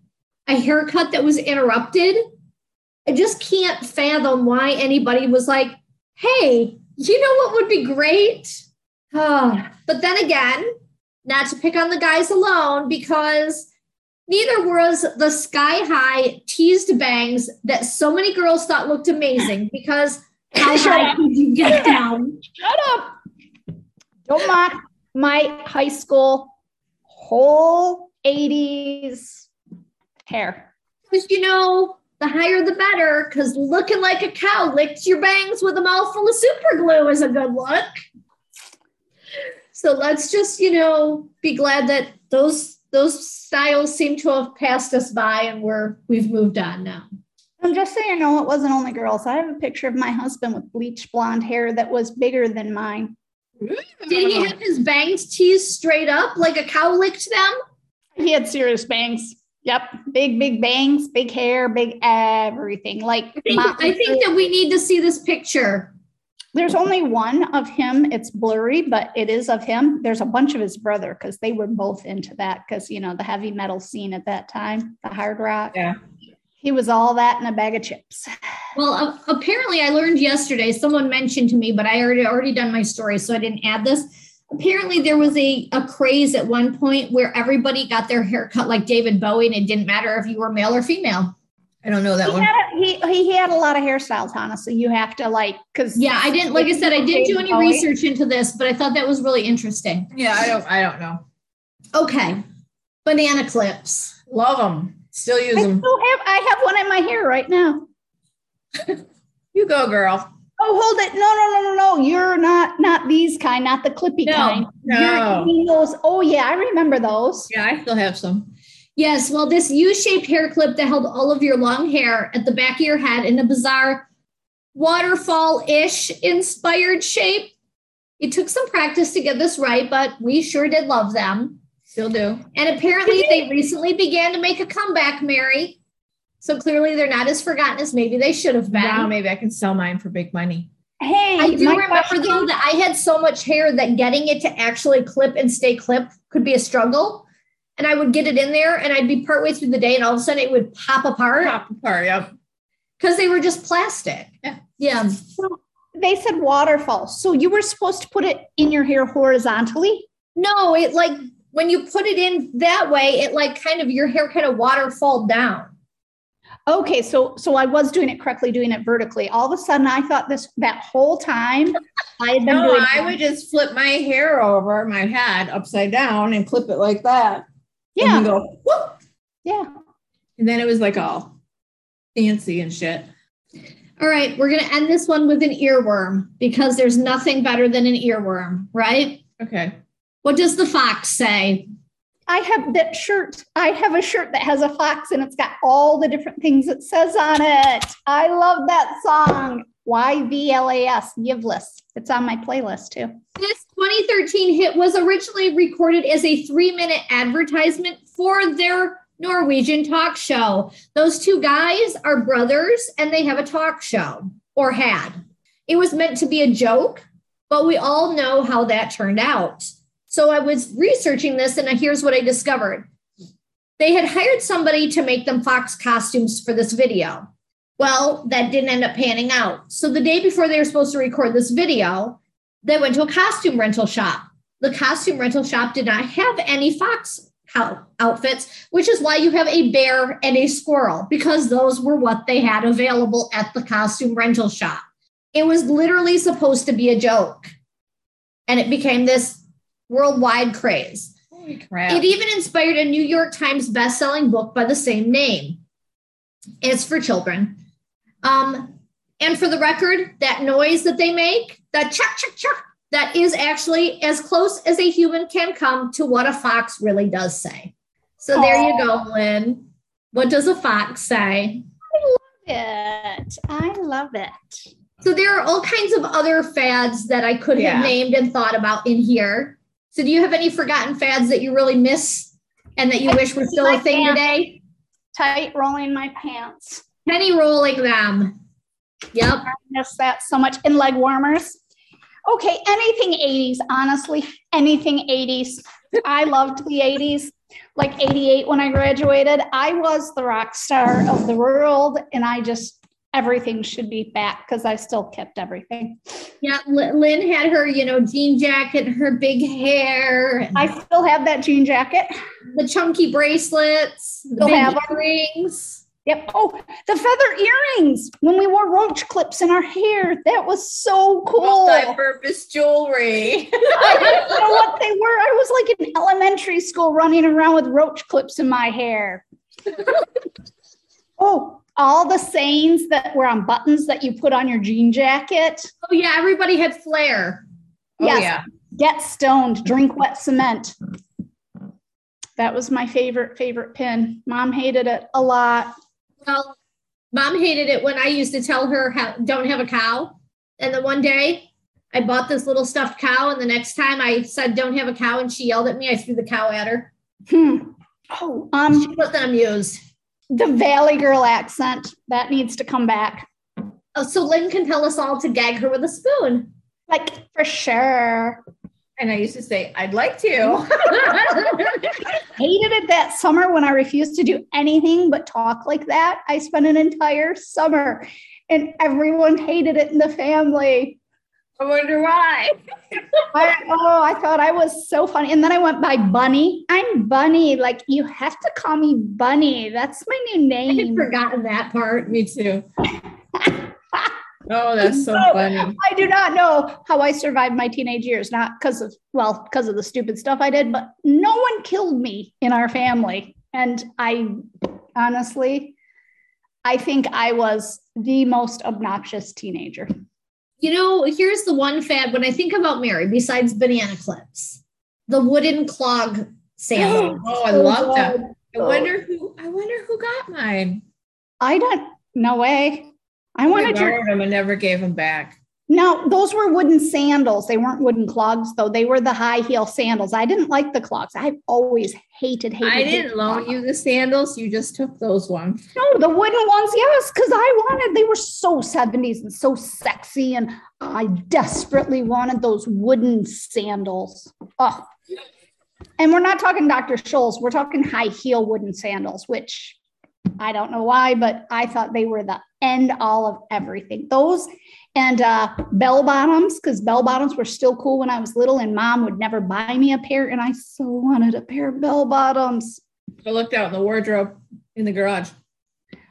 A haircut that was interrupted? I just can't fathom why anybody was like, hey, you know what would be great? Oh. But then again, not to pick on the guys alone, because neither was the sky-high teased bangs that so many girls thought looked amazing because... How high could you get down? Shut up. Don't mock my high school whole eighties hair. Because, you know, the higher the better, because looking like a cow licks your bangs with a mouthful of super glue is a good look. So let's just, you know, be glad that those those styles seem to have passed us by and we're we've moved on now. I'm just saying, no, it wasn't only girls. I have a picture of my husband with bleached blonde hair that was bigger than mine. Did he have his bangs teased straight up like a cow licked them? He had serious bangs. Yep. Big, big bangs, big hair, big everything. Like I think, I think that we need to see this picture. There's only one of him. It's blurry, but it is of him. There's a bunch of his brother because they were both into that because, you know, the heavy metal scene at that time, the hard rock. Yeah. He was all that in a bag of chips. Well, uh, apparently I learned yesterday, someone mentioned to me, but I already already done my story, so I didn't add this. Apparently there was a, a craze at one point where everybody got their hair cut like David Bowie, and it didn't matter if you were male or female. I don't know that he one. Had a, he, he had a lot of hairstyles, Hannah, so you have to like, because. Yeah, I didn't, like I said, I didn't do any research into this, but I thought that was really interesting. Yeah, I don't, I don't know. Okay. Banana clips. Love them. Still use them. I, still have, I have one in my hair right now. You go, girl. Oh, hold it. No, no, no, no, no. You're not not these kind, not the clippy no, kind. No. You're those. Oh, yeah. I remember those. Yeah, I still have some. Yes. Well, this U-shaped hair clip that held all of your long hair at the back of your head in a bizarre waterfall-ish inspired shape. It took some practice to get this right, but we sure did love them. Still do. And apparently they recently began to make a comeback, Mary. So clearly they're not as forgotten as maybe they should have been. Now maybe I can sell mine for big money. Hey, I do remember question. though that I had so much hair that getting it to actually clip and stay clipped could be a struggle. And I would get it in there and I'd be partway through the day and all of a sudden it would pop apart. Pop apart, yeah. Because they were just plastic. Yeah. Yeah. So they said waterfall. So you were supposed to put it in your hair horizontally? No, it like... when you put it in that way, it like kind of your hair kind of waterfall down. Okay, so so I was doing it correctly, doing it vertically. All of a sudden, I thought this that whole time I had been no, doing I that. would just flip my hair over my head upside down and clip it like that. Yeah. And go whoop. Yeah. And then it was like all fancy and shit. All right, we're gonna end this one with an earworm because there's nothing better than an earworm, right? Okay. What does the fox say? I have that shirt. I have a shirt that has a fox and it's got all the different things it says on it. I love that song. Y V L A S, Yivless. It's on my playlist too. This twenty thirteen hit was originally recorded as a three-minute advertisement for their Norwegian talk show. Those two guys are brothers and they have a talk show, or had. It was meant to be a joke, but we all know how that turned out. So I was researching this and here's what I discovered. They had hired somebody to make them fox costumes for this video. Well, that didn't end up panning out. So the day before they were supposed to record this video, they went to a costume rental shop. The costume rental shop did not have any fox outfits, which is why you have a bear and a squirrel, because those were what they had available at the costume rental shop. It was literally supposed to be a joke. And it became this worldwide craze. Holy crap. It even inspired a New York Times best-selling book by the same name. It's for children. Um, and for the record, that noise that they make, that chuck, chuck, chuck, that is actually as close as a human can come to what a fox really does say. So Aww. There you go, Lynn. What does a fox say? I love it. I love it. So there are all kinds of other fads that I could yeah. have named and thought about in here. So do you have any forgotten fads that you really miss and that you I wish were still a thing pants. today? Tight rolling my pants. Penny rolling them. Yep. I miss that so much. And leg warmers. Okay, anything eighties, honestly. Anything eighties. I loved the eighties. Like eighty-eight when I graduated, I was the rock star of the world. And I just, everything should be back because I still kept everything. Yeah, Lynn had her, you know, jean jacket, her big hair. I still have that jean jacket. The chunky bracelets, the big earrings. Yep. Oh, the feather earrings when we wore roach clips in our hair. That was so cool. Multi-purpose jewelry. I didn't know what they were. I was like in elementary school running around with roach clips in my hair. Oh, all the sayings that were on buttons that you put on your jean jacket. Oh yeah, everybody had flair. Oh, yes. Yeah. Get stoned, drink wet cement. That was my favorite, favorite pin. Mom hated it a lot. Well, Mom hated it when I used to tell her how don't have a cow. And then one day I bought this little stuffed cow. And the next time I said, don't have a cow, and she yelled at me, I threw the cow at her. Hmm. Oh, um, she wasn't amused. The Valley Girl accent, that needs to come back. Oh, so Lynn can tell us all to gag her with a spoon. Like, for sure. And I used to say, I'd like to. I hated it that summer when I refused to do anything but talk like that. I spent an entire summer and everyone hated it in the family. I wonder why. I, oh, I thought I was so funny. And then I went by Bunny. I'm Bunny. Like, you have to call me Bunny. That's my new name. I had forgotten that part. Me too. Oh, that's so no, funny. I do not know how I survived my teenage years. Not because of, well, because of the stupid stuff I did, but no one killed me in our family. And I honestly, I think I was the most obnoxious teenager. You know, here's the one fad when I think about Mary, besides banana clips, the wooden clog sandals. Oh, I love them. I wonder who, I wonder who got mine. I don't, no way. I wanted to. I borrowed them and never gave them back. No, those were wooden sandals. They weren't wooden clogs, though. They were the high heel sandals. I didn't like the clogs. I've always hated, hated. I didn't hated loan clogs. You the sandals. You just took those ones. No, the wooden ones. Yes, because I wanted, they were so seventies and so sexy. And I desperately wanted those wooden sandals. Oh, and we're not talking Doctor Scholl's. We're talking high heel wooden sandals, which I don't know why, but I thought they were the end all of everything. Those and uh, bell bottoms, because bell bottoms were still cool when I was little and Mom would never buy me a pair. And I so wanted a pair of bell bottoms. I looked out in the wardrobe in the garage.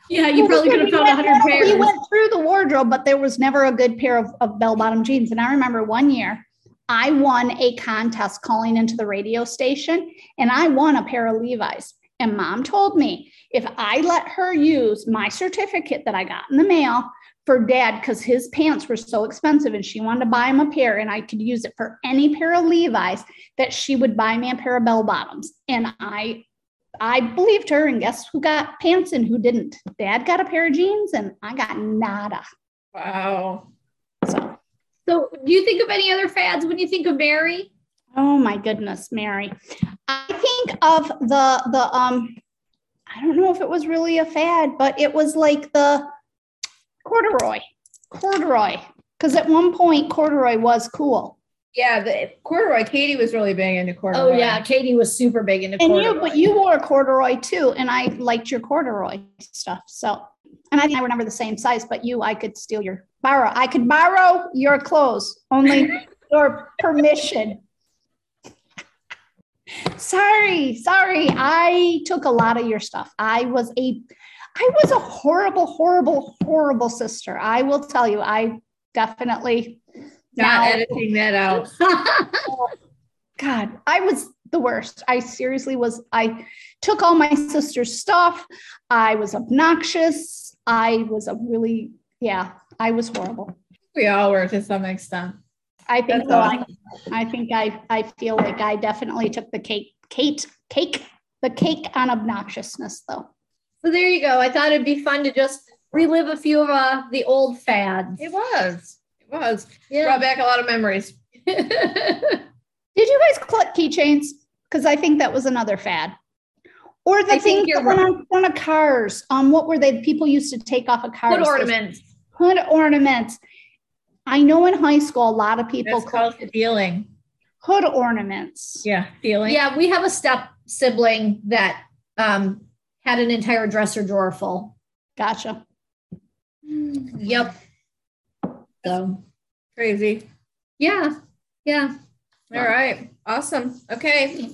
Yeah, you well, probably could have found a hundred pairs. We went through the wardrobe, but there was never a good pair of, of bell bottom jeans. And I remember one year I won a contest calling into the radio station and I won a pair of Levi's. And Mom told me if I let her use my certificate that I got in the mail for Dad, because his pants were so expensive and she wanted to buy him a pair and I could use it for any pair of Levi's, that she would buy me a pair of bell bottoms. And I, I believed her, and guess who got pants and who didn't? Dad got a pair of jeans and I got nada. Wow. So, so do you think of any other fads when you think of Mary? Oh my goodness, Mary. I think of the, the, um, I don't know if it was really a fad, but it was like the corduroy, corduroy. Cause at one point corduroy was cool. Yeah. The corduroy, Katie was really big into corduroy. Oh yeah. Katie was super big into and corduroy. You, but you wore corduroy too. And I liked your corduroy stuff. So, and I think I remember the same size, but you, I could steal your borrow. I could borrow your clothes, only your permission. Sorry, sorry. I took a lot of your stuff. I was a, I was a horrible, horrible, horrible sister. I will tell you, I definitely. Not now, editing that out. God, I was the worst. I seriously was. I took all my sister's stuff. I was obnoxious. I was a really, yeah, I was horrible. We all were to some extent. I think so. I, I think I, I feel like I definitely took the cake, Kate, cake, the cake on obnoxiousness though. So there you go. I thought it'd be fun to just relive a few of uh, the old fads. It was, it was. Yeah. Brought back a lot of memories. Did you guys collect keychains? Because I think that was another fad. Or the I things that went on front of cars. Um, what were they? People used to take off a car. Hood ornaments. Hood ornaments. I know in high school, a lot of people call it feeling hood ornaments. Yeah. Feeling. Yeah. We have a step sibling that um, had an entire dresser drawer full. Gotcha. Yep. So crazy. Yeah. Yeah. All right. Awesome. Okay.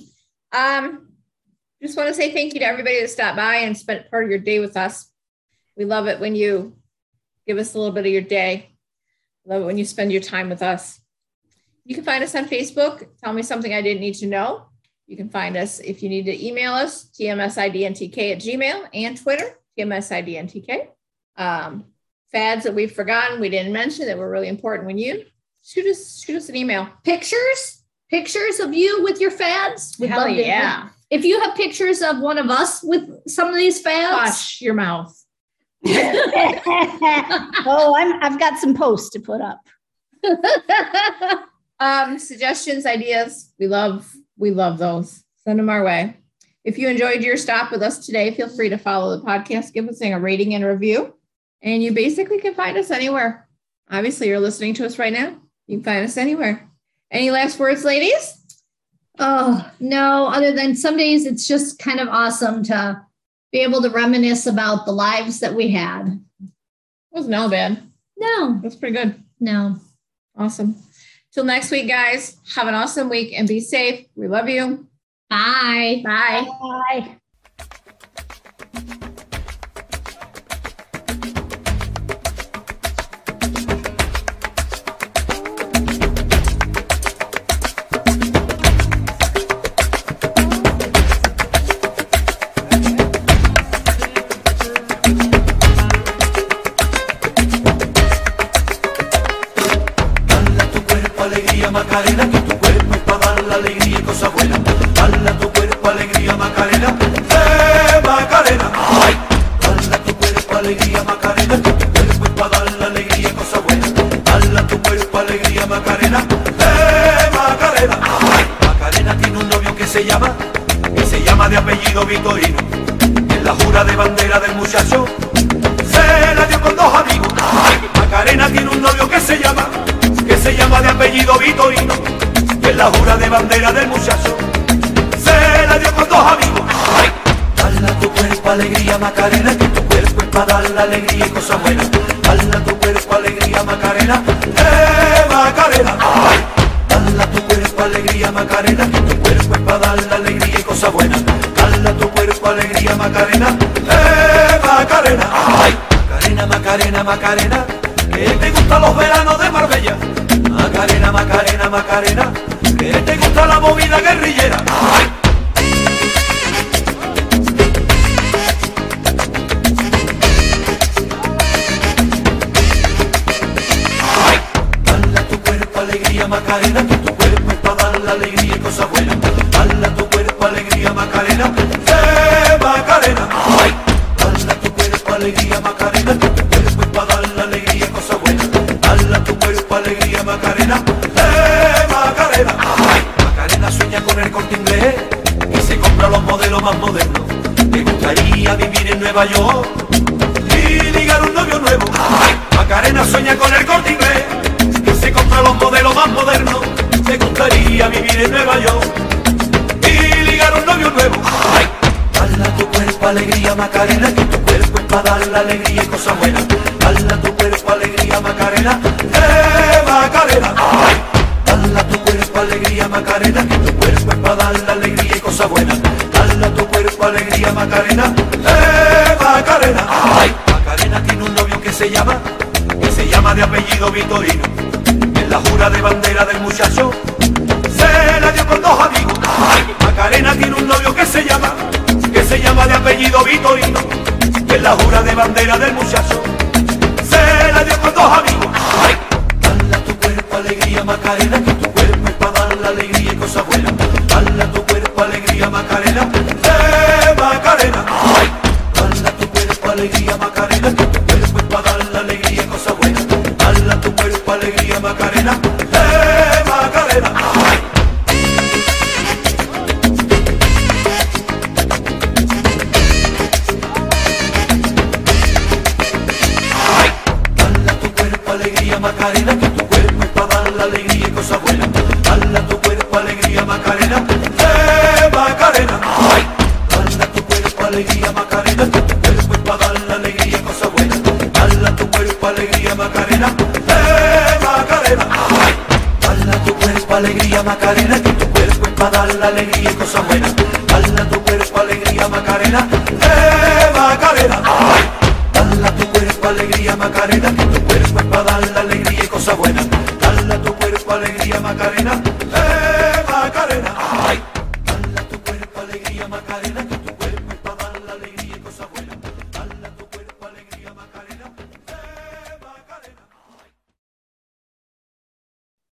Um, just want to say thank you to everybody that stopped by and spent part of your day with us. We love it when you give us a little bit of your day. Love it when you spend your time with us. You can find us on Facebook. Tell me something I didn't need to know. You can find us if you need to email us, T M S I D N T K at Gmail, and Twitter, T M S I D N T K. um, fads that we've forgotten, we didn't mention that were really important. When you shoot us, shoot us an email. Pictures, pictures of you with your fads. We'd Hell love yeah. It. If you have pictures of one of us with some of these fads. Gosh, your mouth. oh, I'm, I've got some posts to put up. um, suggestions, ideas. We love, we love those. Send them our way. If you enjoyed your stop with us today, feel free to follow the podcast. Give us a rating and review. And you basically can find us anywhere. Obviously, you're listening to us right now. You can find us anywhere. Any last words, ladies? Oh, no. Other than some days, it's just kind of awesome to be able to reminisce about the lives that we had. It wasn't all bad. No. That's pretty good. No. Awesome. Till next week, guys. Have an awesome week and be safe. We love you. Bye. Bye. Bye. Macarena, que tu cuerpo es para dar la alegría y cosas buenas. Dala tu cuerpo alegría, Macarena. ¡Eh, Macarena! ¡Ay! Dala tu cuerpo alegría, Macarena. Que tu cuerpo es para dar la alegría y cosas buenas. Dala tu cuerpo alegría, Macarena. ¡Eh, Macarena! ¡Ay! Macarena tiene un novio que se llama, que se llama de apellido Vitorino. En la jura de bandera del muchacho se la dio con dos amigos. ¡Ay! Macarena tiene un novio que se llama, se llama de apellido Vitorino, que es la jura de bandera del muchacho, se la dio con dos amigos. ¡Ay! Dala tu cuerpo alegría, Macarena, que tu cuerpo es para dar la alegría y cosas buenas. Dala tu cuerpo alegría, Macarena, eh, Macarena. ¡Ay! Dala tu cuerpo alegría, Macarena, que tu cuerpo es para dar la alegría y cosas buenas. Dala tu cuerpo alegría, Macarena, eh, Macarena. ¡Ay! Macarena, Macarena, Macarena, que te gustan los veranos de Marbella. Macarena, Macarena, Macarena, que te gusta la movida guerrillera. ¡Ay! ¡Ay! Dala tu cuerpo alegría, Macarena, que tu cuerpo es para dar la alegría y cosas buenas. Dala tu cuerpo alegría, Macarena, eh, Macarena. ¡Ay! Dala tu cuerpo alegría, Macarena, que tu cuerpo es para dar la alegría y cosas buenas. Dala tu cuerpo alegría, Macarena, eh, Macarena. Ay, Macarena sueña con el Corte Inglés y se compra los modelos más modernos. Te gustaría vivir en Nueva York y ligar un novio nuevo. Ay, Macarena sueña con el Corte Inglés y se compra los modelos más modernos. Te gustaría vivir en Nueva York y ligar un novio nuevo. Ay, dala tu cuerpo alegría, Macarena, que tu cuerpo es para dar la alegría y cosas buenas. Dala tu cuerpo alegría, Macarena, eh, Macarena. Ay, dala tu cuerpo alegría, Macarena, que tu cuerpo es para dar la alegría y cosas buenas. Dala tu cuerpo alegría, Macarena, eh, Macarena. Ay, Macarena tiene un novio que se llama, que se llama de apellido Vitorino. En la jura de bandera del muchacho se la dio con dos amigos. Ay, Macarena tiene un novio que se llama, que se llama de apellido Vitorino. En la jura de bandera del muchacho se la dio con dos amigos. ¡Ay! Dala tu cuerpo alegría, Macarena, que tu cuerpo es para dar la alegría y cosas buenas. Dala tu cuerpo alegría, Macarena, eh, Macarena. ¡Ay! Dala tu cuerpo alegría, Macarena, que tu cuerpo es para dar la alegría y cosas buenas. Dala tu cuerpo alegría, Macarena, eh, Macarena. ¡Ay! Macarena, que tu cuerpo es para dar la alegría y cosas buenas. Dala tu cuerpo alegría, Macarena, eh, Macarena. Ay, dala tu cuerpo alegría, Macarena, que tu cuerpo es para dar la alegría y cosas buenas. Dala tu cuerpo alegría, Macarena, eh, Macarena. Ay, dala tu cuerpo alegría, Macarena, que tu cuerpo es para dar la alegría y cosas buenas. Dala tu cuerpo alegría, Macarena, eh, Macarena. Ay, dala tu cuerpo alegría, Macarena, que tu cuerpo es para dar la alegría y cosas buenas. Dala tu cuerpo alegría, Macarena.